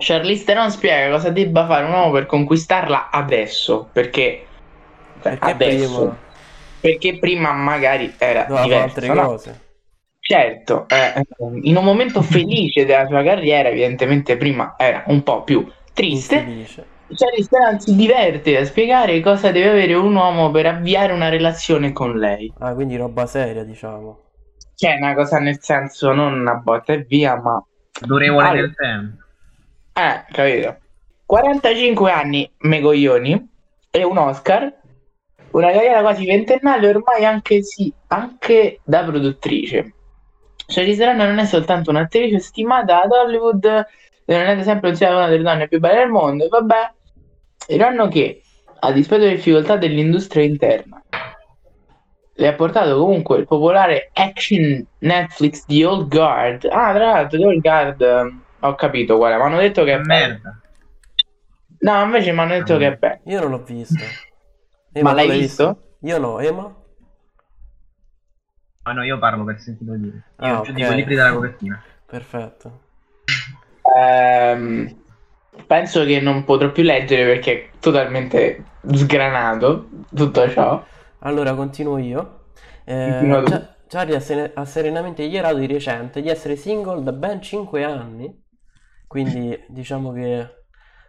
Charlize Theron spiega cosa debba fare un uomo per conquistarla adesso, perché adesso prima? Perché prima magari era diverso, altre cose. No? Certo, in un momento felice della sua carriera, evidentemente prima era un po' più triste. Charlize Theron si diverte a spiegare cosa deve avere un uomo per avviare una relazione con lei. Ah, quindi roba seria, diciamo. Che è una cosa nel senso non una botta e via, ma durevole nel tempo. Capito. 45 anni, me coglioni, e un Oscar, una carriera quasi ventennale ormai, anche da produttrice. Charlize Theron non è soltanto un'attrice stimata ad Hollywood, non è sempre considerata una delle donne più belle del mondo, e vabbè, diranno che, a dispetto delle difficoltà dell'industria interna, le ha portato comunque il popolare action Netflix The Old Guard. Ah, tra l'altro The Old Guard ho capito quale, ma hanno detto che è merda. No, invece mi hanno detto che è bello. Io non l'ho visto. Ma l'hai visto? Io no, Ema? Ah no, io parlo per sentito dire. Io giudico i libri dalla copertina. Perfetto. Penso che non potrò più leggere perché è totalmente sgranato tutto ciò. Allora, continuo io. Charlie ha serenamente dichiarato di recente di essere single da ben 5 anni. Quindi diciamo che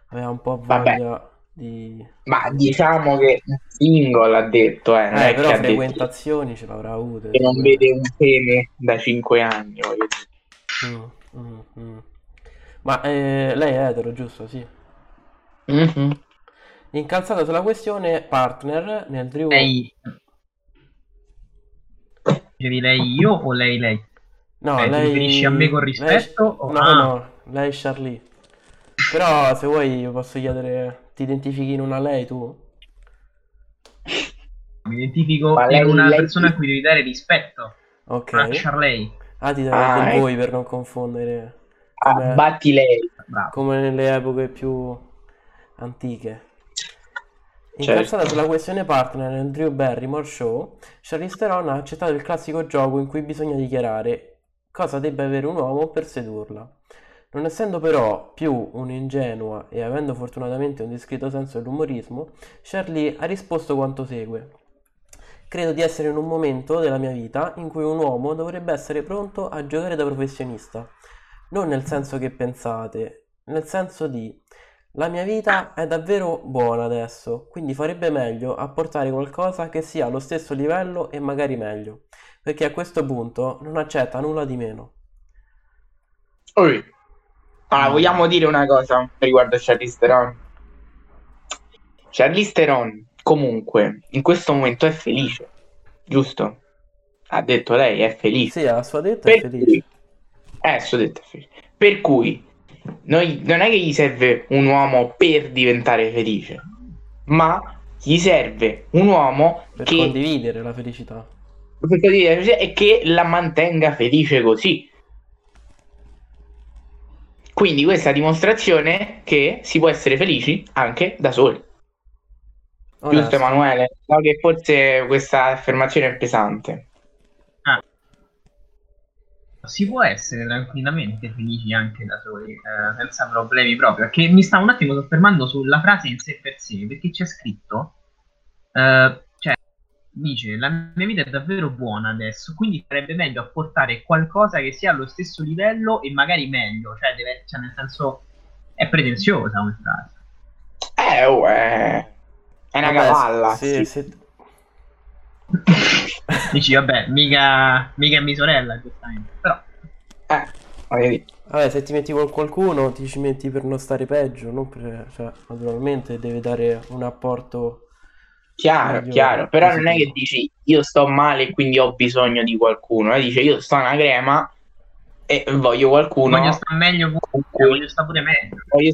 aveva un po' voglia di... Ma diciamo che single ha detto, non è però che frequentazioni ha detto. Ce l'avrà avute. Che non vede un pene da 5 anni, voglio dire. Ma lei è etero, giusto? Sì. Mm-hmm. Incalzata sulla questione partner nel trio. Lei io o lei? No, lei riferisci a me con rispetto? No, lei è Charlie. Però se vuoi posso chiedere, ti identifichi in una lei tu? Mi identifico in una persona a cui devi dare rispetto. Ok. Una Charlie. Ah, ti dai del voi per non confondere. Come... batti lei. Bravo. Come nelle epoche più antiche. Incazzata sulla questione partner nel Drew Barrymore Show, Charlize Theron ha accettato il classico gioco in cui bisogna dichiarare cosa debba avere un uomo per sedurla. Non essendo però più un'ingenua e avendo fortunatamente un discreto senso dell'umorismo, Charlie ha risposto quanto segue. Credo di essere in un momento della mia vita in cui un uomo dovrebbe essere pronto a giocare da professionista. Non nel senso che pensate, nel senso di... La mia vita è davvero buona adesso, quindi farebbe meglio a portare qualcosa che sia allo stesso livello e magari meglio, perché a questo punto non accetta nulla di meno. Allora, vogliamo dire una cosa riguardo a Charlize Theron? Charlize Theron, comunque, in questo momento è felice, giusto? Ha detto lei, è felice. Sì, a sua detta è felice. A sua detta è felice. Per cui... non è che gli serve un uomo per diventare felice, ma gli serve un uomo per condividere la felicità e che la mantenga felice così. Quindi questa dimostrazione che si può essere felici anche da soli. Giusto, Emanuele? So che forse questa affermazione è pesante. Si può essere tranquillamente felici anche da soli, senza problemi proprio, perché mi sta un attimo soffermando sulla frase in sé per sé, perché c'è scritto, dice, la mia vita è davvero buona adesso, quindi sarebbe meglio apportare qualcosa che sia allo stesso livello e magari meglio, nel senso, è pretenziosa una frase. È una cavalla. Sì. Dici vabbè, mica mia sorella giustamente, però magari. Vabbè, se ti metti con qualcuno ti ci metti per non stare peggio, non per, naturalmente deve dare un apporto chiaro, però positivo. Non è che dici io sto male quindi ho bisogno di qualcuno, dice io sto una crema e voglio qualcuno, voglio stare meglio pure, voglio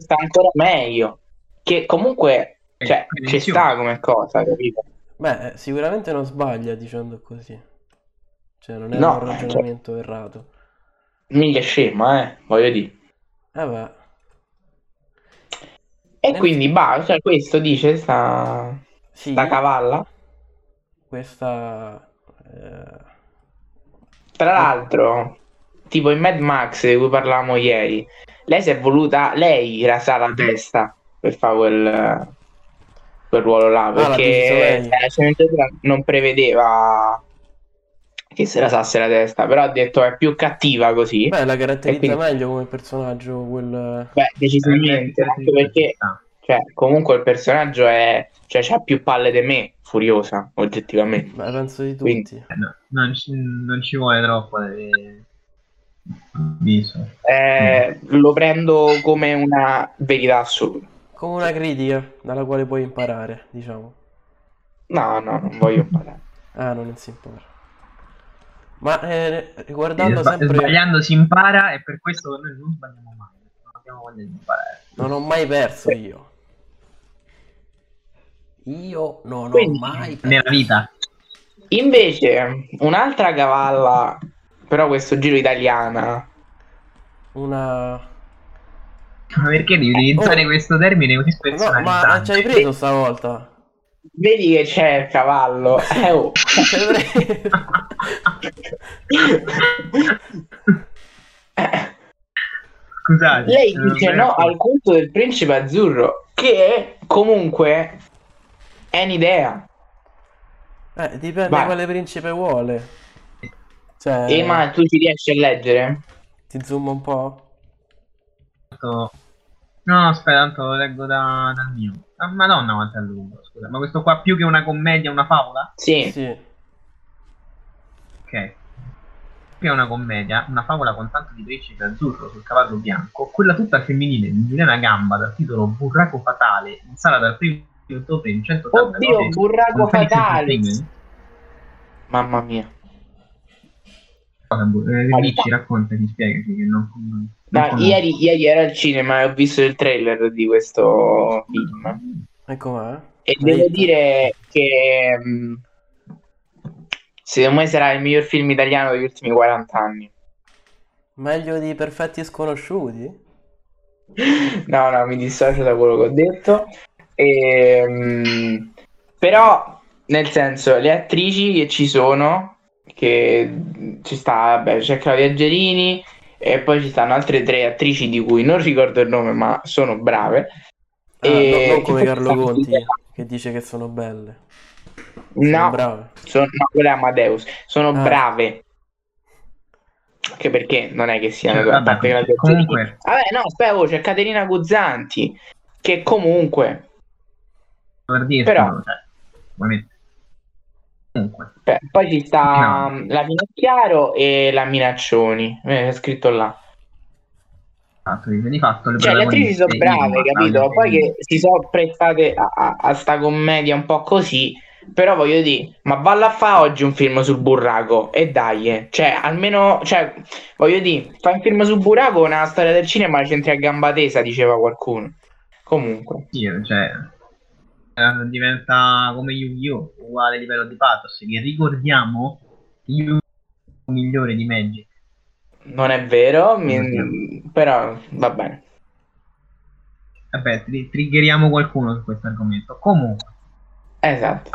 stare ancora meglio, che comunque ci sta come cosa, capito? Beh, sicuramente non sbaglia dicendo così. Non è un ragionamento errato. Mica scema, voglio dire. Vabbè. E quindi, questo dice sta cavalla. Questa... Tra l'altro, tipo in Mad Max di cui parlavamo ieri, lei si è voluta lei rasare la testa per fare quel ruolo là, perché la sceneggiatura non prevedeva che se rasasse la testa, però ha detto è più cattiva così. Beh, la caratterizza quindi meglio come personaggio quel... Beh, decisamente, anche perché cioè, comunque il personaggio è, cioè, c'ha più palle di me, Furiosa, oggettivamente. Beh, penso di tutti. Quindi... no, non ci vuole troppo lo prendo come una verità assoluta, come una critica dalla quale puoi imparare, diciamo. No, non voglio imparare. Ah, non si impara. Ma riguardando sempre... sbagliando si impara, e per questo noi non sbagliamo mai, non abbiamo voglia di imparare. Non ho mai perso io. Io non quindi, ho mai perso. Nella vita. Invece, un'altra cavalla, però questo giro italiana. Una... ma perché devi utilizzare questo termine così personalizzato? No, ma ci hai preso stavolta? Vedi che c'è il cavallo. Scusate. Lei dice no al culto del principe azzurro, che comunque è un'idea. Dipende da quale principe vuole. Cioè... ma tu ci riesci a leggere? Ti zoom un po'? No, aspetta, tanto lo leggo dal mio. Ah, madonna quanto è lungo, scusa. Ma questo qua più che una commedia è una favola? Sì. Ok. Più è una commedia, una favola con tanto di principe azzurro sul cavallo bianco. Quella tutta femminile di Milena Gamba, dal titolo Burraco Fatale, in sala dal 1 ottobre in 189. Oddio, Burraco Fatale! Mamma mia. Ci racconta, ti spiegati che non... Ma ieri era al cinema e ho visto il trailer di questo film. Ecco qua. E devo dire che secondo me sarà il miglior film italiano degli ultimi 40 anni. Meglio di Perfetti Sconosciuti? No, mi dissocio da quello che ho detto. Però, nel senso, le attrici che ci sono, che ci sta, c'è Claudia Gerini. E poi ci stanno altre 3 attrici di cui non ricordo il nome, ma sono brave. Non come Carlo Conti, che dice che sono belle. No, quella è Amadeus. Sono brave. Anche perché non è che siano tante. Comunque. Vabbè, no, aspetta, c'è Caterina Guzzanti, che comunque... per dire, però... Beh, poi ci sta la Minacchiaro e la Minaccioni, è scritto là. Cioè le attrici sono brave, capito? Poi che si sono prestate a sta commedia un po' così, però voglio dire, ma valla a fa oggi un film sul burraco e dai, cioè almeno, cioè voglio dire, fa un film sul burraco, una storia del cinema la c'entri a gamba tesa, diceva qualcuno. Comunque sì, cioè diventa come Yu-Gi-Oh, uguale livello di pathos, che ricordiamo Yu-Gi-Oh migliore di Magic. Non è vero, però va bene. Vabbè, triggeriamo qualcuno su questo argomento. Comunque. Esatto.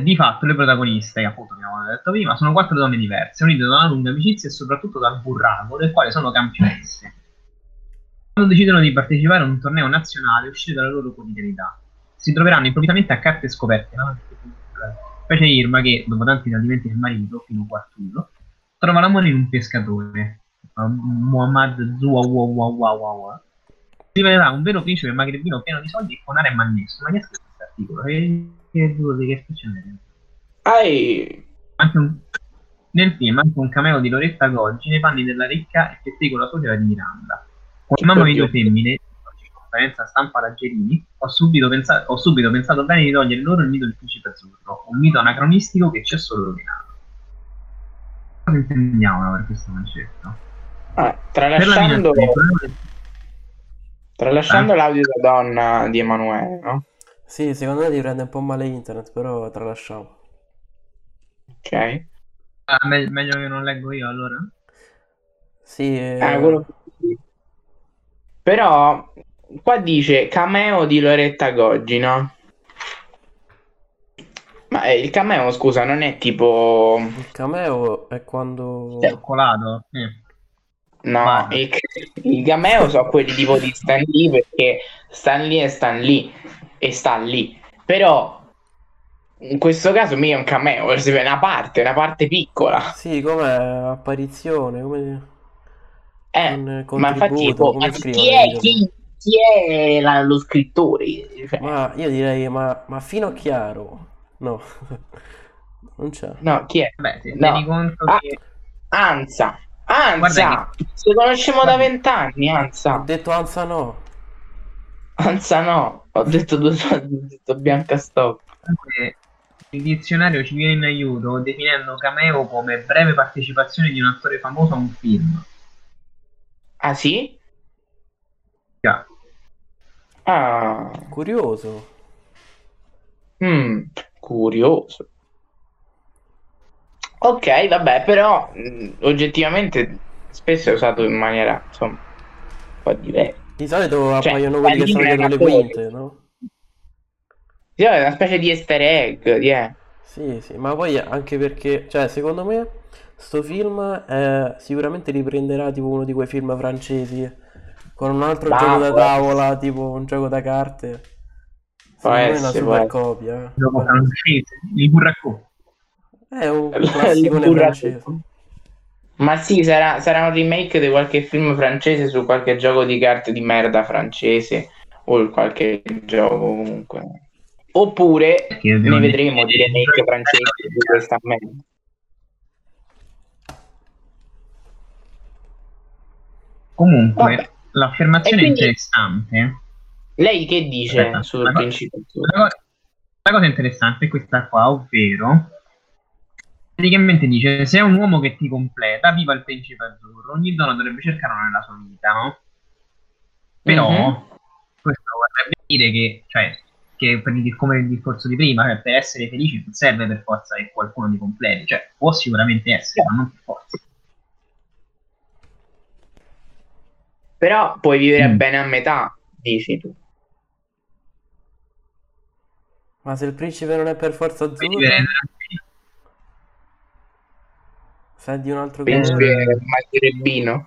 Di fatto le protagoniste, che appunto abbiamo detto prima, sono 4 donne diverse, unite da una lunga amicizia e soprattutto dal burraco, del quale sono campionesse. Quando decidono di partecipare a un torneo nazionale e uscire dalla loro quotidianità, si troveranno improvvisamente a carte scoperte, no? Specie Irma che, dopo tanti tradimenti del marito, fino a Quartulo, trova l'amore in un pescatore, Muhammad Zouawawawawa, rivelerà un vero principe magrebino pieno di soldi e con aria mannesso. Ma che è questo articolo? Che duro di che succede? Nel film anche un cameo di Loretta Goggi nei panni della ricca e che segue la suocera di Miranda. Come mamma di due femmine, in conferenza stampa da Gerini, ho subito pensato bene di togliere loro il mito del principe azzurro, un mito anacronistico che c'è solo rovinato. Cosa intendiamo per questo concetto? Tralasciando l'audio della donna di Emanuele, no? Sì, secondo me ti prende un po' male internet, però tralasciamo. Ok. Meglio che non leggo io, allora? Sì, quello... Però qua dice cameo di Loretta Goggi, no? Ma il cameo, scusa, non è tipo... Il cameo è quando... Colato. No, ma... il cameo sono quelli tipo di Stan Lee, perché Stan Lee è Stan Lee e sta lì. Però in questo caso mica è un cameo, è una parte piccola. Sì, come apparizione, come... ma infatti come chi è lo scrittore? Cioè... Ma io direi, ma fino a chiaro... No, non c'è. No, chi è? Beh, tieni conto che... Anza! Lo conosciamo da 20 anni, Anza. Ho detto Anza no. Anza no, ho detto due soldi, ho detto Bianca Stop. Il dizionario ci viene in aiuto definendo cameo come breve partecipazione di un attore famoso a un film. Ah sì? Yeah. Ah, curioso. Curioso. Ok, vabbè, però oggettivamente spesso è usato in maniera, insomma, un po' diversa. Di solito appaiono quelli che sono dietro le quinte, no? Sì, è una specie di easter egg, Sì, ma poi anche perché, cioè, secondo me sto film sicuramente riprenderà tipo uno di quei film francesi con un altro gioco da tavola, tipo un gioco da carte. È una super copia. Il Burraco. È un classicone francese. Ma sì, sarà un remake di qualche film francese su qualche gioco di carte di merda francese o qualche gioco comunque. Oppure ne vedremo di remake francese di questa merda. Comunque, vabbè, l'affermazione quindi... interessante. Lei che dice sul principio? La cosa interessante è questa qua, ovvero praticamente dice: se è un uomo che ti completa, viva il principe azzurro, ogni donna dovrebbe cercarlo nella sua vita, no? Però questo vorrebbe dire che, cioè, che per come il discorso di prima, cioè, per essere felici non serve per forza che qualcuno ti completi, cioè può sicuramente essere, ma non per forza. Però puoi vivere bene a metà, dici tu. Ma se il principe non è per forza azzurro, se è di un altro colore, magrebino.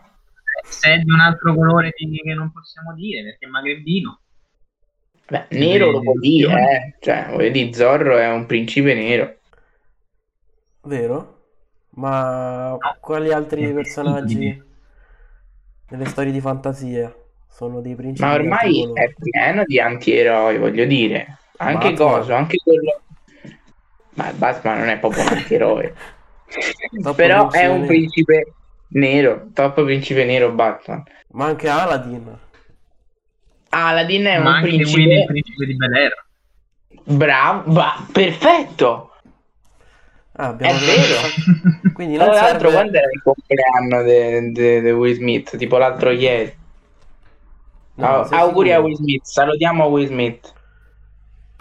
Se è di un altro colore che non possiamo dire perché è magrebino. Beh, nero lo puoi dire, cioè, voglio dire, Zorro è un principe nero. Vero? Ma quali altri personaggi nelle storie di fantasia sono dei principi? Ma ormai è pieno di antieroi, voglio dire. Anche Gozo, anche quello. Ma Batman non è proprio un antieroe. Però è un principe nero, top principe nero Batman. Ma anche Aladdin. Aladdin è un principe. Anche il principe di Bel Air. Bravo, perfetto. È vero. Quindi non tra l'altro, quando era il compleanno di Will Smith? Tipo l'altro ieri. Auguri a Will Smith, salutiamo Will Smith.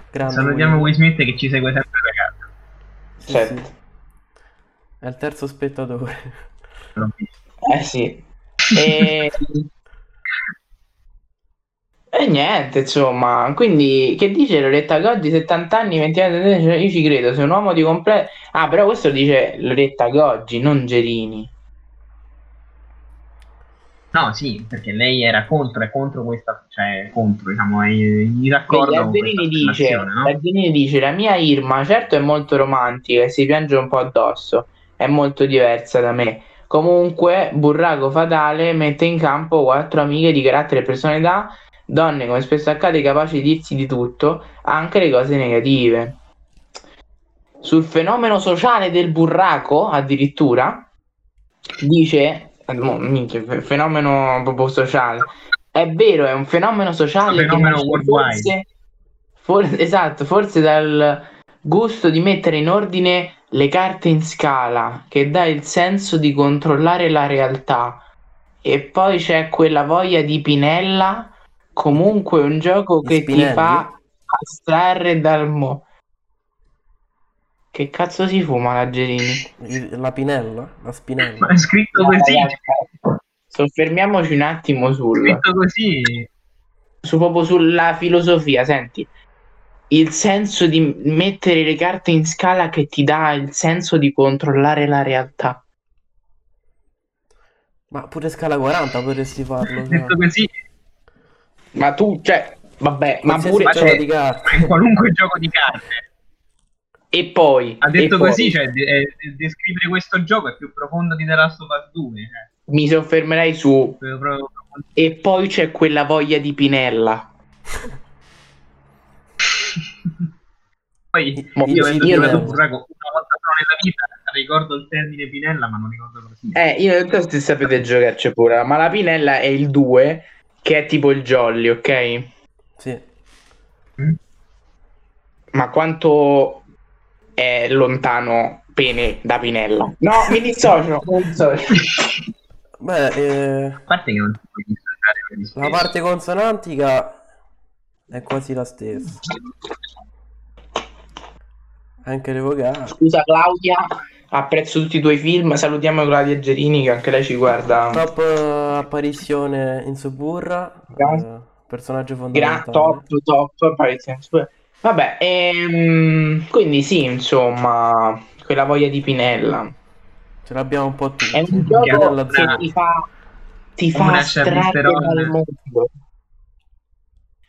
Grande salutiamo Will Smith che ci segue sempre da casa. Sì, certo. Sì. È il terzo spettatore. Sì. E niente, insomma, quindi che dice Loretta Goggi? 70 anni, 20 anni, io ci credo, sei un uomo di completo. Ah, però questo dice Loretta Goggi, non Gerini. No, sì, perché lei era contro questa, cioè contro, diciamo, mi raccordo. Gerini dice: la mia Irma, certo, è molto romantica e si piange un po' addosso, è molto diversa da me. Comunque, Burraco Fatale mette in campo 4 amiche di carattere e personalità. Donne, come spesso accade, capaci di dirsi di tutto, anche le cose negative. Sul fenomeno sociale del burraco, addirittura, dice... fenomeno proprio sociale. È vero, è un fenomeno sociale. Un fenomeno worldwide. Forse dal gusto di mettere in ordine le carte in scala, che dà il senso di controllare la realtà. E poi c'è quella voglia di Pinella... Comunque un gioco che ti fa astrarre dal mo. Che cazzo si fuma la Gerini? La Pinella? La Spinella? Ma è scritto così. Soffermiamoci un attimo sul... È scritto così. Proprio sulla filosofia, senti. il senso di mettere le carte in scala che ti dà il senso di controllare la realtà. Ma pure scala 40 potresti farlo, cioè. Così. Ma tu, cioè, vabbè, ma pure gioco di carte. In qualunque gioco di carte. E poi ha detto così, poi, cioè, descrivere questo gioco è più profondo di The Last of Us 2, cioè. Mi soffermerei su e poi c'è quella voglia di Pinella. Poi io una volta solo nella vita ricordo il termine Pinella, ma non ricordo così. Io in realtà se sapete giocarci pure, ma la Pinella è il 2, che è tipo il Jolly, ok? Sì. Mm? Ma quanto è lontano pene da Pinella? No, mi dissocio. Beh, a parte che non puoi dissociare, la parte consonantica è quasi la stessa. Anche le vocali. Scusa Claudia, apprezzo tutti i tuoi film. Salutiamo Claudia Gerini, che anche lei ci guarda. Top apparizione in Suburra. Personaggio fondamentale. Top apparizione in Suburra. Vabbè, quindi sì, insomma, quella voglia di Pinella ce l'abbiamo un po' tutti. È un gioco che ti fa strarre dal mondo.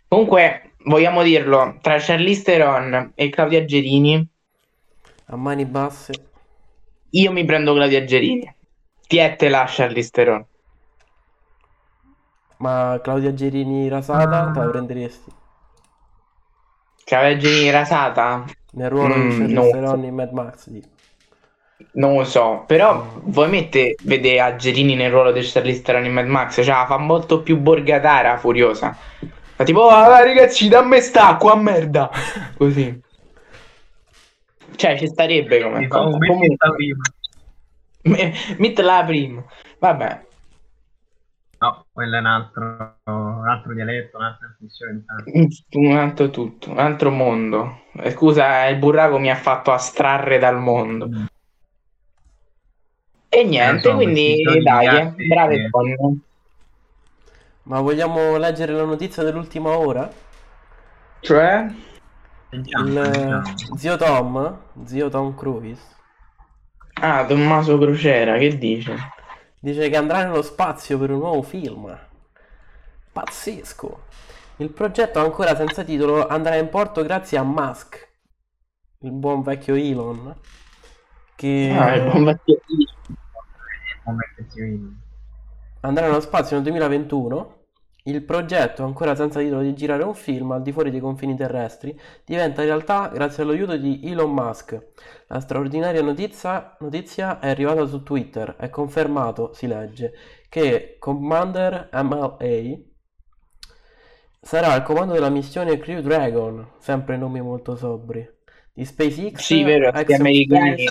Comunque, vogliamo dirlo, tra Charlize Theron e Claudia Gerini a mani basse io mi prendo Claudia Gerini. Tietela Charlize Theron. Ma Claudia Gerini rasata te la prenderesti? Claudia Gerini rasata? Nel ruolo di Charlize Theron in Mad Max, dico. Non lo so, però voi vedete a Gerini nel ruolo di Charlize Theron in Mad Max, cioè fa molto più borgatara, furiosa. Ma tipo, ah, ragazzi, dammi st'acqua, merda. Così. Cioè, ci starebbe come cosa. Mettila prima. Vabbè. No, quello è un altro dialetto, un'altra funzione. Un altro tutto, un altro mondo. Scusa, il burraco mi ha fatto astrarre dal mondo. E niente, quindi dai, brave donne. Ma vogliamo leggere la notizia dell'ultima ora? Cioè? Zio Tom Cruise. Ah, Tommaso Crociera, che dice? Dice che andrà nello spazio per un nuovo film. Pazzesco. Il progetto ancora senza titolo andrà in porto grazie a Musk, il buon vecchio Elon. Che... Ah, il buon vecchio Elon. Andrà nello spazio nel 2021. Il progetto, ancora senza titolo, di girare un film al di fuori dei confini terrestri diventa realtà grazie all'aiuto di Elon Musk. La straordinaria notizia è arrivata su Twitter. È confermato, si legge, che Commander MLA sarà al comando della missione Crew Dragon, sempre nomi molto sobri, di SpaceX. Sì, vero, gli americani.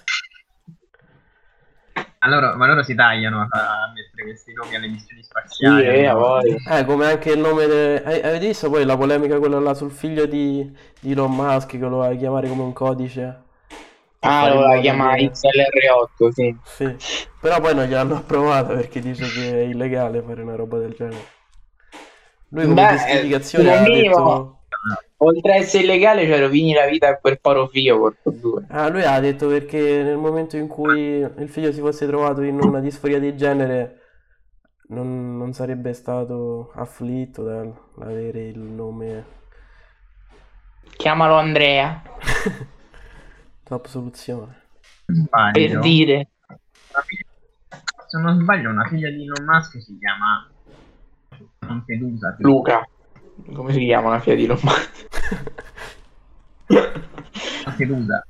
Ma loro si tagliano a mettere questi nomi alle missioni spaziali. Sì, come anche il nome avete visto poi la polemica quella là sul figlio di Elon Musk, che lo voleva chiamare come un codice. Ah, lo voleva chiamare XLR8, sì. Però poi non gliel'hanno approvato, perché dice che è illegale fare una roba del genere. Lui come giustificazione ha detto... Oltre a essere illegale, cioè rovini la vita a quel paro figlio, porco due. Ah, lui ha detto perché nel momento in cui il figlio si fosse trovato in una disforia di genere non sarebbe stato afflitto dall'avere il nome. Chiamalo Andrea. Top soluzione. Per dire. Se non sbaglio una figlia di Elon Musk si chiama Pompedusa. Luca. Come si chiama la figlia di Lombardi? Pedusa.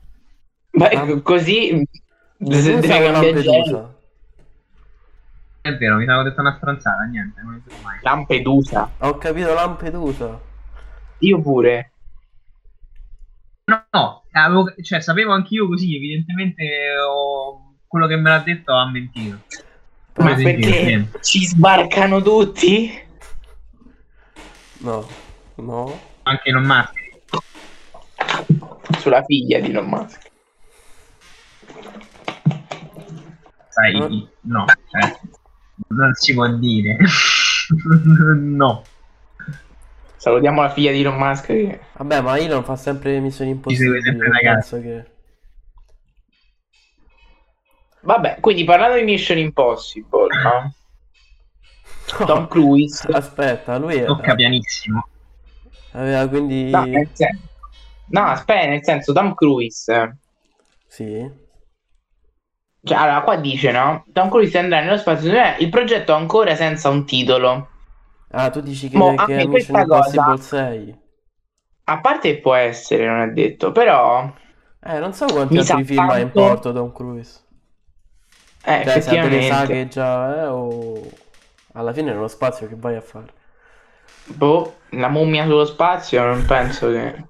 Beh, così Lampedusa. È vero, mi stavo detto una stronzata, niente, non lo so mai. Lampedusa. Ho capito Lampedusa. Io pure. No, cioè sapevo anch'io così, evidentemente quello che me l'ha detto ha mentito. Ma perché ci sbarcano tutti? No. Anche Elon Musk. Sulla figlia di Elon Musk. Sai, no. Non si può dire. No. Salutiamo la figlia di Elon Musk. Che... Vabbè, ma Elon fa sempre Missioni Impossibili. Che... Vabbè, quindi parlando di Mission Impossible, no? Tom Cruise. Aspetta, lui era... tocca pianissimo. Aveva quindi... No, nel senso, Tom Cruise. Sì. Cioè, allora, qua dice, no? Tom Cruise andrà nello spazio. Il progetto ancora senza un titolo. Ah, tu dici che è Mission Impossible 6. A parte può essere, non è detto, però... non so quanti altri film ha in porto Tom Cruise. Cioè, effettivamente. Se sa che già alla fine è nello spazio, che vai a fare? Boh, la mummia sullo spazio, non penso che...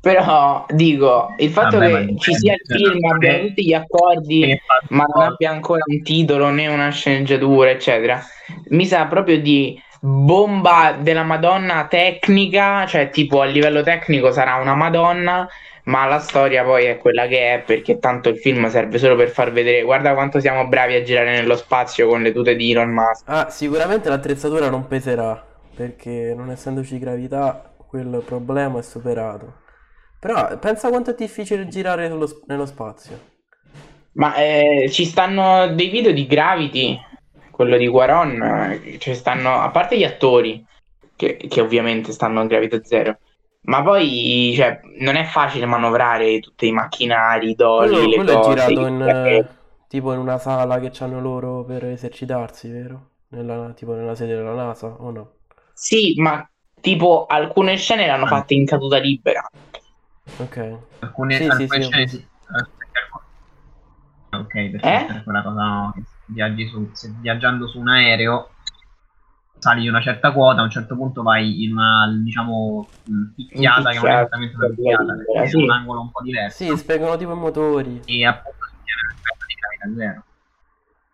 Però dico, il fatto che ci sia il film, abbia tutti gli accordi, ma non abbia ancora un titolo né una sceneggiatura, eccetera, mi sa proprio di bomba della Madonna tecnica, cioè tipo a livello tecnico sarà una Madonna, ma la storia poi è quella che è, perché tanto il film serve solo per far vedere guarda quanto siamo bravi a girare nello spazio con le tute di Elon Musk. Ah, sicuramente l'attrezzatura non peserà, perché non essendoci gravità quel problema è superato. Però pensa quanto è difficile girare nello spazio. Ma ci stanno dei video di Gravity, quello di Guaron, ci stanno, a parte gli attori, che ovviamente stanno a gravità zero, ma poi cioè, non è facile manovrare tutti i macchinari, i doli, le cose. Quello è girato tipo in una sala che hanno loro per esercitarsi, vero? Tipo nella sede della NASA, o no? Sì, ma tipo alcune scene le hanno fatte in caduta libera. Ok. Ok, perché quella cosa no, viaggi viaggiando su un aereo sali di una certa quota, a un certo punto vai in una diciamo picchiata che non è esattamente una picchiata, perché è un angolo un po' diverso. Sì, spengono tipo i motori. E appunto tiene un effetto di gravità zero.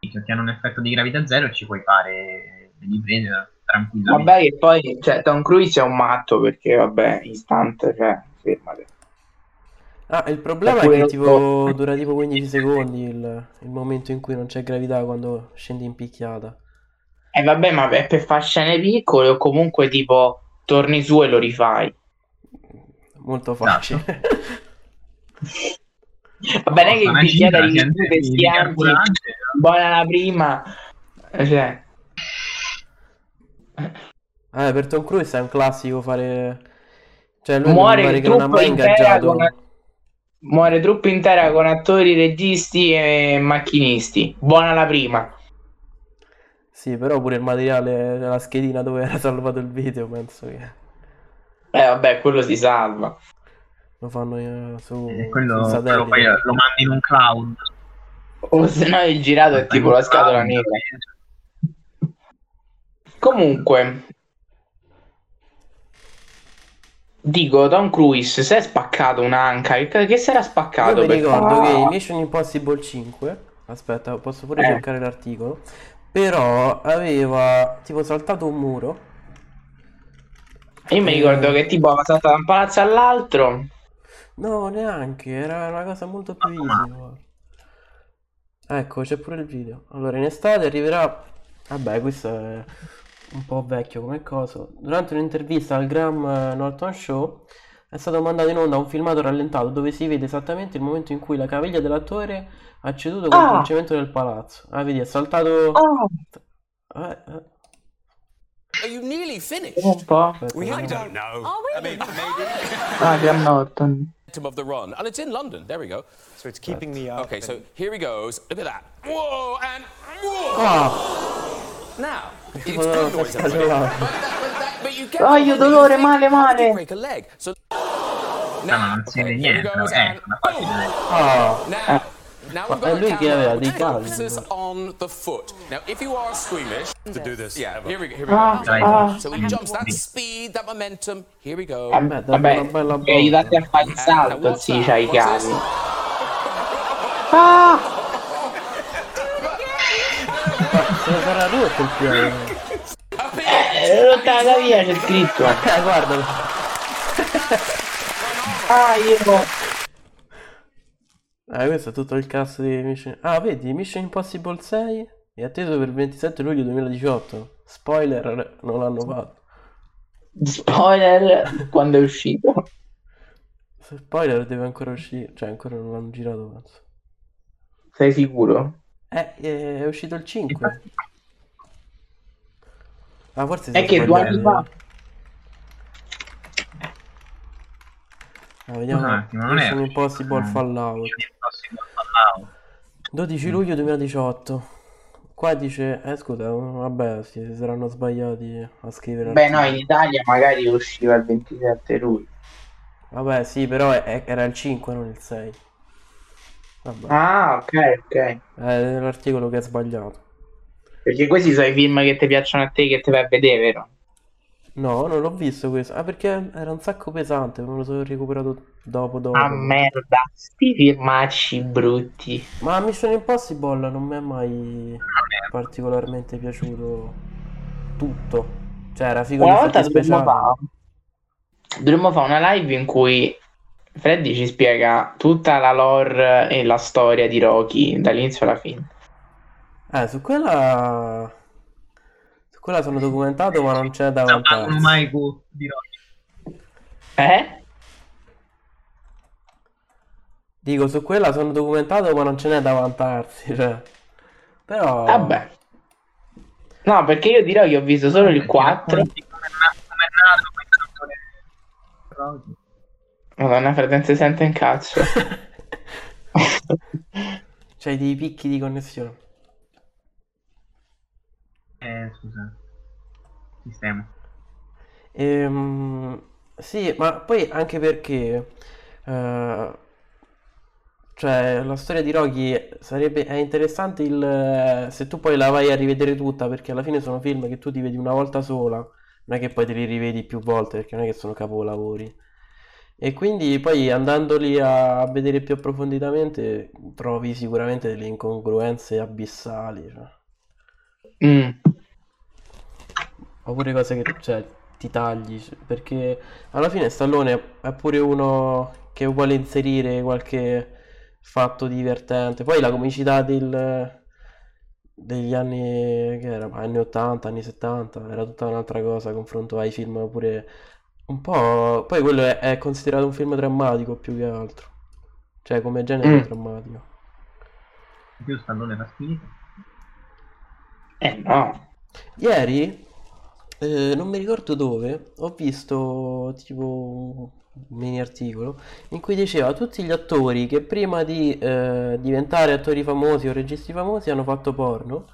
Perché tiene un effetto di gravità zero e ci puoi fare le riprese tranquillamente. Vabbè, e poi cioè, Tom Cruise è un matto perché vabbè, istante, cioè fermate. Ah, il problema è che tipo dura tipo 15 secondi il momento in cui non c'è gravità quando scendi in picchiata. Vabbè, ma è per far scene piccole o comunque tipo torni su e lo rifai. Molto facile. Va bene che in picchiata buona la prima. Cioè. Per Tom Cruise è un classico fare... Cioè lui muore troupe intera con attori, registi e macchinisti. Buona la prima. Sì, però pure il materiale, la schedina dove era salvato il video, penso che... vabbè, quello si salva. Lo fanno lo mandi in un cloud. O se no il girato è tipo la scatola nera. Comunque... Dico, Tom Cruise si è spaccato un'anca. Che si era spaccato? Io mi ricordo che in Mission Impossible 5, aspetta, posso pure cercare l'articolo, però aveva tipo saltato un muro. Io mi ricordo che tipo aveva saltato da un palazzo all'altro. No, neanche, era una cosa molto più visiva. Ecco, c'è pure il video. Allora, in estate arriverà... Vabbè, questo è... un po' vecchio come cosa. Durante un'intervista al Graham Norton Show è stato mandato in onda un filmato rallentato dove si vede esattamente il momento in cui la caviglia dell'attore ha ceduto contro il cemento del palazzo. Vedi, è saltato. You nearly finished? Un po'. Graham Norton. Of the run, and it's in London. There we go. So it's keeping me up. Okay, so here he goes. Look at that. Whoa and whoa. Now, it's noise, but you get dolore, male. Break a leg. So now, here goes and now we've got emphasis on the foot. Now, if you are squeamish to do this, here we go. So he jumps that speed, that momentum. Here we go. Vabbè, che aiutate a fare il salto, sì, c'hai i cani. Sarà lui o colpire? Rotta la via, c'è scritto. Guardalo. Questo è tutto il cast di Mission... vedi, Mission Impossible 6 è atteso per il 27 luglio 2018. Spoiler, non l'hanno fatto. Spoiler, quando è uscito? Spoiler, deve ancora uscire, cioè ancora non l'hanno girato, penso. Sei sicuro? È uscito il 5. Ah, forse è che 2 anni fa. Ah, vediamo un attimo, non è Impossible Fallout. 12 luglio 2018. Qua dice, scusa, vabbè, si saranno sbagliati a scrivere. Beh, no, in Italia magari usciva il 27 luglio. Vabbè, sì, però era il 5, non il 6. Vabbè. Ah, ok. È l'articolo che è sbagliato. Perché questi sono i film che ti piacciono a te, che ti vai a vedere, vero? No, non l'ho visto questo. Ah, perché era un sacco pesante, me lo sono recuperato dopo. Ah, merda, sti filmacci brutti. Ma Mission Impossible non mi è mai particolarmente piaciuto tutto. Cioè, era figo di effetti speciali. Dovremmo fare una live in cui Freddy ci spiega tutta la lore e la storia di Rocky dall'inizio alla fine. Su quella sono documentato, ma non c'è da vantarsi. Non mai di Rocky. Dico, su quella sono documentato, ma non ce n'è da vantarsi, cioè. Però vabbè. No, perché io dirò che ho visto solo il 4. Madonna, Freddy, si sente in cazzo. C'hai dei picchi di connessione. Scusa, sistema. Sì, ma poi anche perché cioè la storia di Rocky è interessante se tu poi la vai a rivedere tutta, perché alla fine sono film che tu ti vedi una volta sola, non è che poi te li rivedi più volte, perché non è che sono capolavori. E quindi poi andandoli a vedere più approfonditamente trovi sicuramente delle incongruenze abissali, cioè. Oppure cose che, cioè, ti tagli, perché alla fine Stallone è pure uno che vuole inserire qualche fatto divertente. Poi la comicità degli anni, che era anni 80, anni 70, era tutta un'altra cosa confronto ai film pure un po'. Poi quello è considerato un film drammatico più che altro, cioè come genere drammatico. Io Stallone era finito. No. Ieri, non mi ricordo dove, ho visto tipo un mini articolo in cui diceva tutti gli attori che prima di diventare attori famosi o registi famosi hanno fatto porno,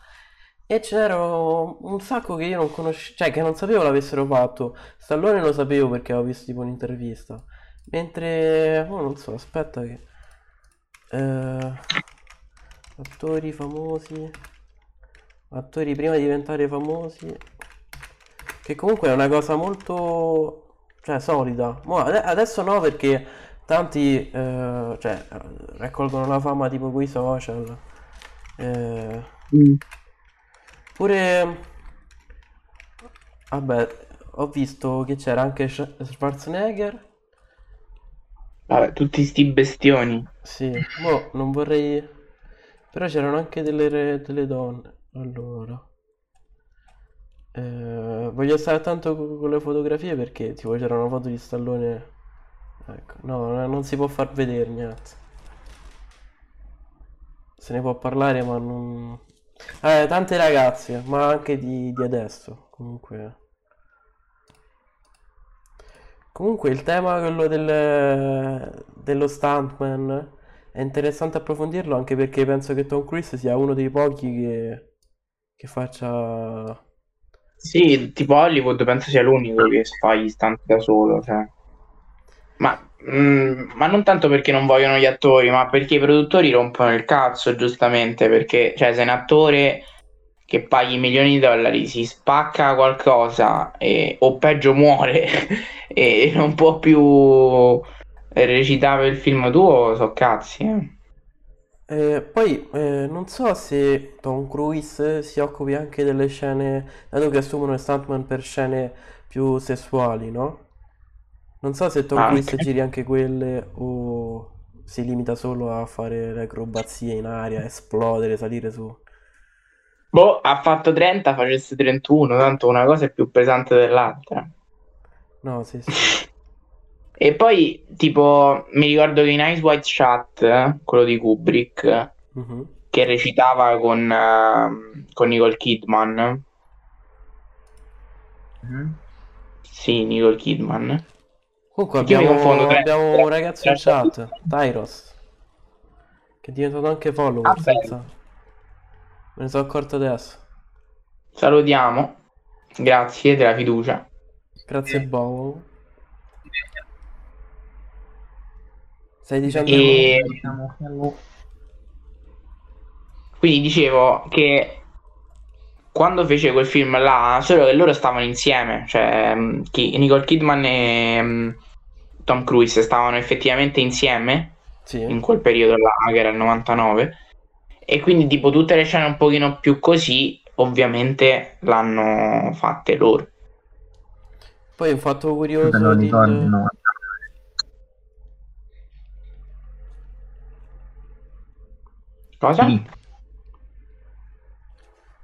e c'era un sacco che io non conoscevo, cioè che non sapevo l'avessero fatto. Stallone lo sapevo perché avevo visto tipo un'intervista, mentre non so, aspetta che attori famosi. Attori prima di diventare famosi, che comunque è una cosa molto, cioè, solida. Adesso no, perché tanti cioè, raccolgono la fama tipo coi social, pure vabbè, ho visto che c'era anche Schwarzenegger. Vabbè, tutti sti bestioni. Sì, non vorrei, però c'erano anche delle donne. Allora, voglio stare attento con le fotografie, perché tipo c'era una foto di Stallone, ecco, no, non si può far vedere niente. Se ne può parlare, ma non... tante ragazze, ma anche di adesso, comunque. Comunque il tema, quello dello stuntman, è interessante approfondirlo, anche perché penso che Tom Cruise sia uno dei pochi che faccia... Sì, tipo Hollywood penso sia l'unico che fa gli stunt da solo, cioè. Ma non tanto perché non vogliono gli attori, ma perché i produttori rompono il cazzo, giustamente, perché, cioè, se un attore che paghi milioni di $ si spacca qualcosa o peggio muore e non può più recitare il film tuo, so cazzi, Poi non so se Tom Cruise si occupi anche delle scene, dato che assumono il stuntman per scene più sessuali, no? Non so se Tom Cruise giri anche quelle o si limita solo a fare le acrobazie in aria, esplodere, salire su. Ha fatto 30, facesse 31, tanto una cosa è più pesante dell'altra. No, sì, sì. E poi, tipo, mi ricordo che in Eyes Wide Shut, quello di Kubrick, uh-huh, che recitava con Nicole Kidman. Uh-huh. Sì, Nicole Kidman. Comunque abbiamo un ragazzo in chat, Tyros, che è diventato anche follower, senza... me ne sono accorto adesso. Salutiamo, grazie della fiducia. Grazie, Bobo. Stai dicendo che... Quindi dicevo che quando fece quel film là, solo che loro stavano insieme, cioè Nicole Kidman e Tom Cruise stavano effettivamente insieme, sì, in quel periodo là, che era il 99, e quindi tipo tutte le scene un pochino più così ovviamente l'hanno fatte loro. Poi un fatto curioso cosa? Sì.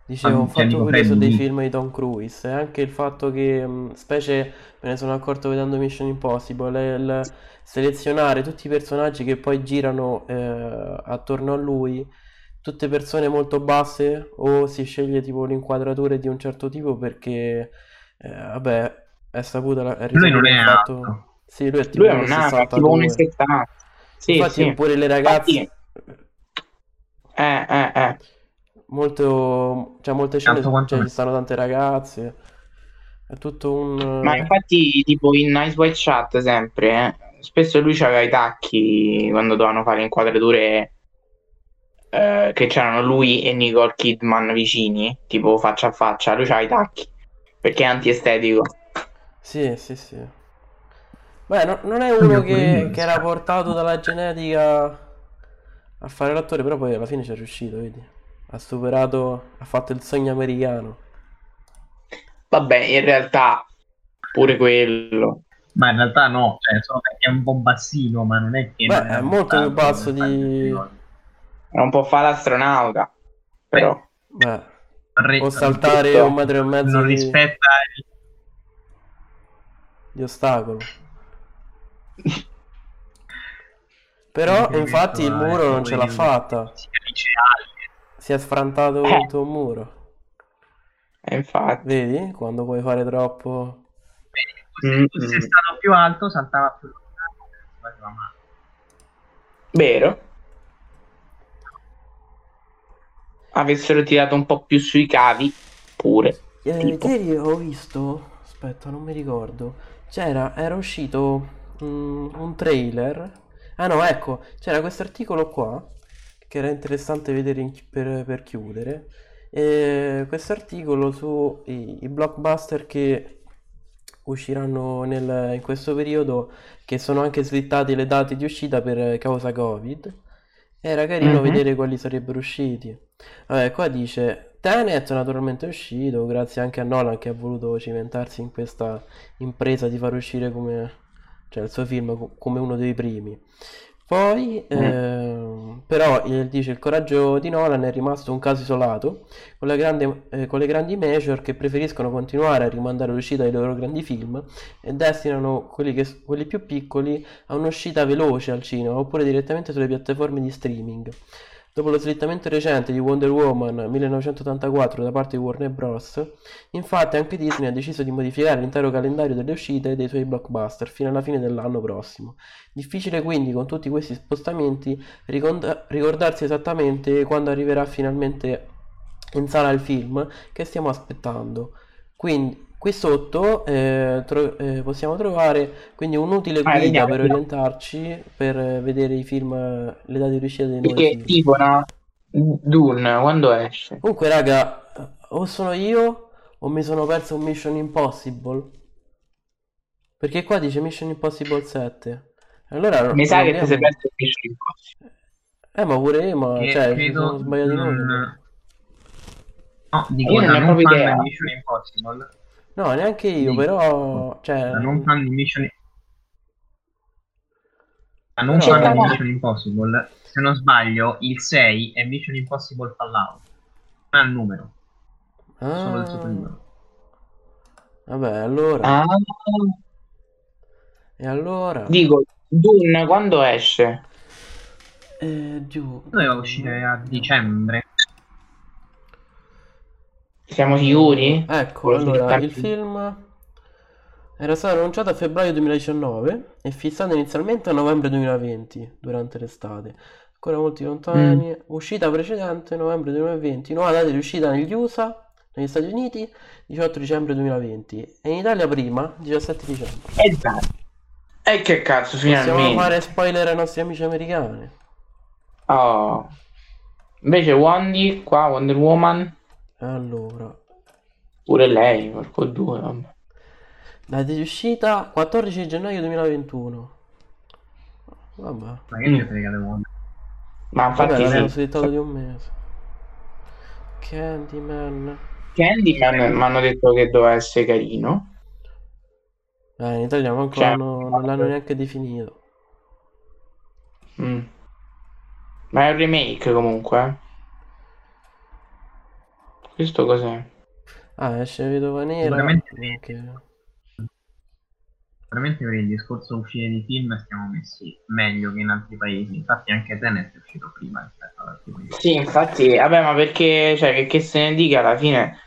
Dicevo, un fatto curioso dei film di Tom Cruise è anche il fatto che, specie me ne sono accorto vedendo Mission Impossible, è il selezionare tutti i personaggi che poi girano attorno a lui, tutte persone molto basse, o si sceglie tipo l'inquadratura di un certo tipo perché vabbè, è saputo la... Lui non è fatto... alto. Sì, lui è tipo 1,62. Sì, infatti sì, pure le ragazze... Infatti... molto, cioè molte scene, cioè, ci stanno tante ragazze, è tutto un... Ma infatti tipo in Eyes Wide Shut sempre, spesso lui c'aveva i tacchi quando dovevano fare inquadrature che c'erano lui e Nicole Kidman vicini, tipo faccia a faccia, lui c'ha i tacchi perché è antiestetico. Sì, sì, sì. Beh, no, non è uno che era portato dalla genetica a fare l'attore, però poi alla fine ci è riuscito, vedi? Ha superato, ha fatto il sogno americano. Vabbè, in realtà pure quello. Ma in realtà no, cioè solo perché è un po' bassino, ma non è che... Beh, è molto più basso di... Non può fare l'astronauta, però. Beh, può saltare 1,5 metri. Non rispetta gli ostacoli. Però infatti il muro non ce l'ha fatta. Si è sfrantato contro un muro. E infatti. Vedi? Quando puoi fare troppo. Beh, se fosse stato più alto, saltava più lontano. Faceva male. Vero? Avessero tirato un po' più sui cavi. Pure. Ieri ho visto. Aspetta, non mi ricordo. Era uscito un trailer. Ah no, ecco, c'era questo articolo qua che era interessante vedere per chiudere. Questo articolo su i blockbuster che usciranno in questo periodo, che sono anche slittate le date di uscita per causa Covid. Era carino vedere quali sarebbero usciti. Vabbè, qua dice Tenet naturalmente è uscito, grazie anche a Nolan che ha voluto cimentarsi in questa impresa di far uscire il suo film come uno dei primi. Poi però dice il coraggio di Nolan è rimasto un caso isolato con le grandi major che preferiscono continuare a rimandare l'uscita dei loro grandi film e destinano quelli più piccoli a un'uscita veloce al cinema oppure direttamente sulle piattaforme di streaming. Dopo lo slittamento recente di Wonder Woman 1984 da parte di Warner Bros, infatti anche Disney ha deciso di modificare l'intero calendario delle uscite dei suoi blockbuster fino alla fine dell'anno prossimo. Difficile quindi, con tutti questi spostamenti, ricordarsi esattamente quando arriverà finalmente in sala il film che stiamo aspettando. Quindi qui sotto possiamo trovare quindi un'utile guida per orientarci, per vedere i film, le date di uscita dei nuovi film. Tipo Dune, quando esce? Comunque raga, o sono io o mi sono perso un Mission Impossible, perché qua dice Mission Impossible 7. Allora mi sa che ti sei perso il Mission Impossible. Ma pure io, mi sono sbagliato di nome. No, di che non ho proprio idea. Mission Impossible. No, neanche io, sì, però... non fanno Mission Impossible. Se non sbaglio, il 6 è Mission Impossible Fallout. Non ha il numero. Solo il soprannumero. Vabbè, allora... E allora? Dico, Dune quando esce? Doveva uscire a dicembre. Siamo sicuri? Ecco, allora il film era stato annunciato a febbraio 2019 e fissato inizialmente a novembre 2020, durante l'estate. Ancora molti lontani. Uscita precedente novembre 2020, nuova data di uscita negli USA, negli Stati Uniti, 18 dicembre 2020 e in Italia prima, 17 dicembre. Esatto. E che cazzo, finalmente. Possiamo fare spoiler ai nostri amici americani. Oh. Invece Wandy, qua Wonder Woman. Allora, pure lei, porco due, vabbè. Data di uscita 14 gennaio 2021. Vabbè. Ma che ne frega di Wonder? Ma infatti l'hanno slittato di un mese. Candyman mi hanno detto che doveva essere carino. In Italia manco cioè, non l'hanno neanche definito. Ma è un remake comunque. Questo cos'è? Ah, esce Vedova Nera. Veramente per il discorso uscire di film stiamo messi meglio che in altri paesi. Infatti anche Tenet è uscito prima rispetto ad altri paesi. Sì, infatti, vabbè, ma perché, cioè, che se ne dica, alla fine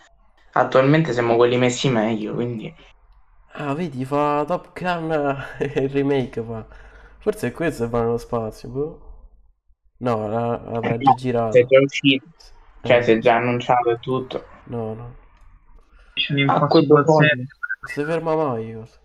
attualmente siamo quelli messi meglio, quindi... Ah, vedi, fa Top Gun il remake, fa. Forse è questo che fa nello spazio, boh. No, l'avrà già girato. Se è già uscito. Cioè, si è già annunciato e tutto. No. Mission Impossible non si ferma mai, cosa.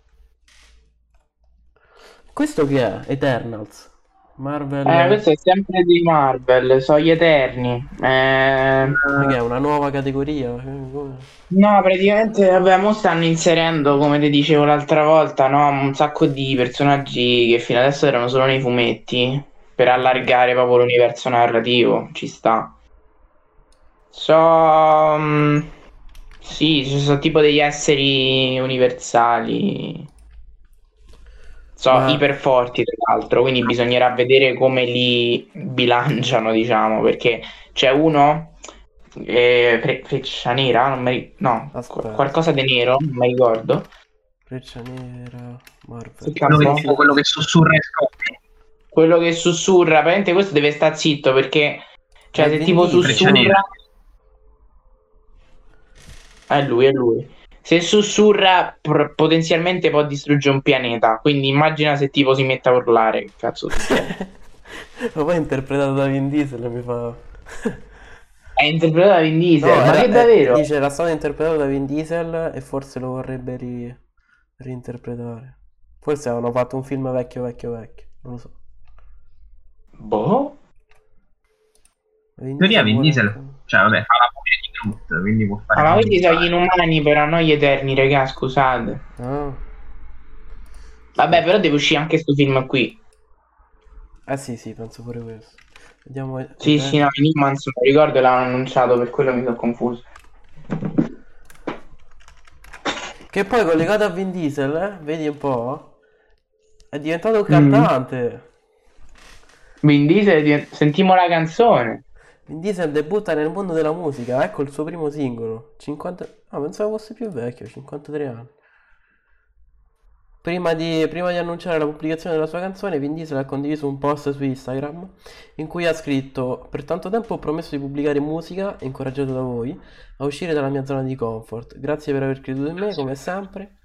Questo che è? Eternals. Marvel. Questo è sempre di Marvel, so gli Eterni. Che è una nuova categoria? No, praticamente, vabbè, mo stanno inserendo, come ti dicevo l'altra volta, no, un sacco di personaggi che fino adesso erano solo nei fumetti, per allargare proprio l'universo narrativo, ci sta. Sì, ci sono tipo degli esseri universali. Iperforti tra l'altro, quindi bisognerà vedere come li bilanciano, diciamo, perché c'è uno freccia nera, qualcosa di nero, non mi ricordo. Freccia nera, quello che sussurra e scopre. Quello che sussurra, apparentemente questo deve stare zitto perché cioè se tipo sussurra è lui. Se sussurra potenzialmente può distruggere un pianeta, quindi immagina se tipo si mette a urlare, che cazzo succede? Ma poi è interpretato da Vin Diesel, mi fa... È interpretato da Vin Diesel? No, ma che davvero? Dice, era stato interpretato da Vin Diesel e forse lo vorrebbe reinterpretare. Forse avevano fatto un film vecchio, non lo so. Boh? In teoria Vin Diesel, cioè vabbè, fa la voce di Groot, quindi può fare... ma questi sono gli inumani però, non gli Eterni, raga, scusate. Vabbè, però deve uscire anche sto film qui. Sì, penso pure questo. Vediamo... Sì, no, Inhuman, se non ricordo, l'hanno annunciato, per quello mi sono confuso. Che poi collegato a Vin Diesel, vedi un po', è diventato un cantante. Vin Diesel, sentimo la canzone. Vin Diesel debutta nel mondo della musica, ecco il suo primo singolo. 50... Ah, pensavo fosse più vecchio, 53 anni. Prima di annunciare la pubblicazione della sua canzone, Vin Diesel ha condiviso un post su Instagram in cui ha scritto: per tanto tempo ho promesso di pubblicare musica, incoraggiato da voi, a uscire dalla mia zona di comfort. Grazie per aver creduto in me, come sempre.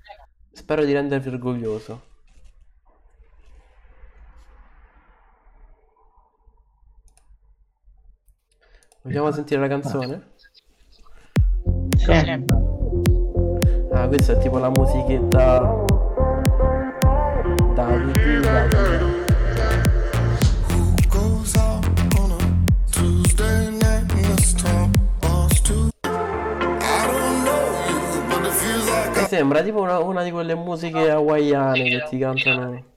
Spero di rendervi orgoglioso. Vogliamo sentire la canzone? Sì. Ah, questa è tipo la musichetta. Davide. Mi sembra tipo una di quelle musiche hawaiane che ti cantano.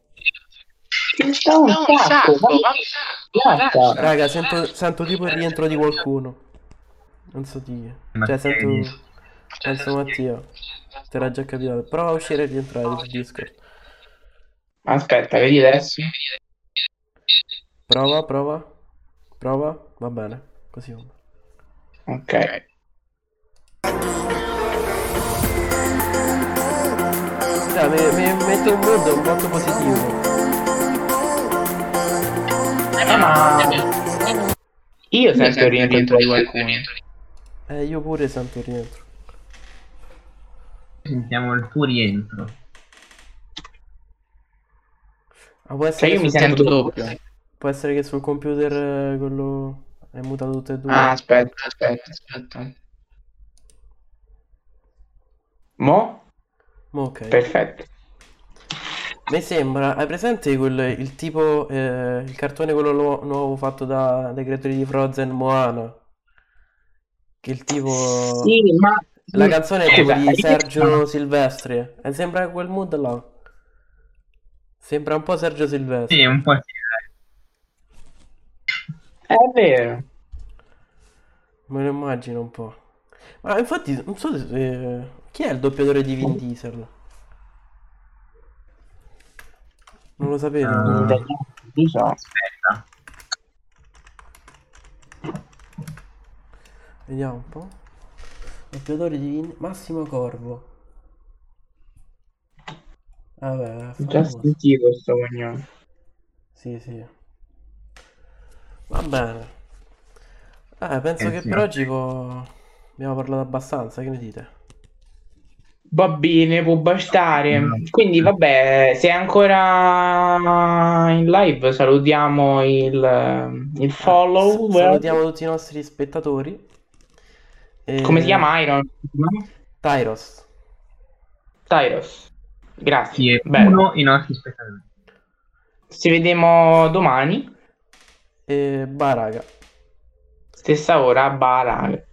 Un sacco. Raga, sento tipo il rientro di qualcuno. Non so di che. Cioè penso Mattia. Te l'ha già capito. Prova a uscire e rientrare su Discord. Aspetta, vedi adesso. Prova. Va bene. Così va. Ok. cioè mi mette un mood molto positivo. Ma io sento il rientro di qualcuno. Io pure sento il rientro. Sentiamo il tuo rientro. Ma può essere, cioè, io mi sento doppio. Può essere che sul computer quello è mutato tutte e due. Ah, aspetta. Mo ok. Perfetto. Mi sembra, hai presente il tipo, il cartone quello nuovo fatto dai creatori di Frozen, Moana? Che il tipo... Sì, ma... La canzone è tipo di Sergio Silvestri. Sembra quel mood là. Sembra un po' Sergio Silvestri. Sì, un po' sì. È vero. Me lo immagino un po'. Ma infatti, non so se... Chi è il doppiatore di Vin Diesel? Non lo sapevo. Aspetta. Vediamo un po'. Doppiatore di Vin... Massimo Corvo. Vabbè, già sentito questo cognome. Sì. Va bene. Penso che sì, per oggi abbiamo parlato abbastanza, che ne dite? Va bene, può bastare. Quindi vabbè, se è ancora in live salutiamo il follow. Salutiamo tutti i nostri spettatori. Come si chiama? Tyros. Grazie. Bello. I nostri spettatori. Ci vediamo domani. Baraga. Stessa ora, Baraga.